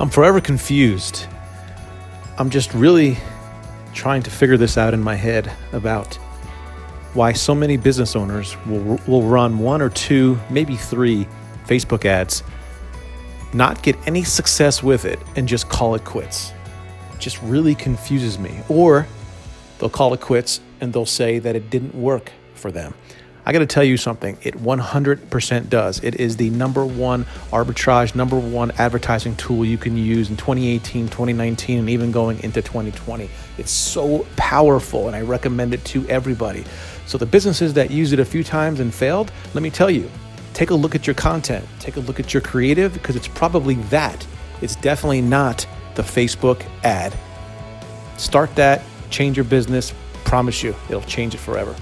I'm forever confused. I'm just really trying to figure this out in my head about why so many business owners will run one or two, maybe three Facebook ads, not get any success with it, and just call it quits. It just really confuses me. Or they'll call it quits and they'll say that it didn't work for them. I got to tell you something, it 100% does. It is the number one arbitrage, number one advertising tool you can use in 2018, 2019, and even going into 2020. It's so powerful, and I recommend it to everybody. So the businesses that used it a few times and failed, let me tell you, take a look at your content, take a look at your creative, because it's probably that. It's definitely not the Facebook ad. Start that, change your business, promise you, it'll change it forever.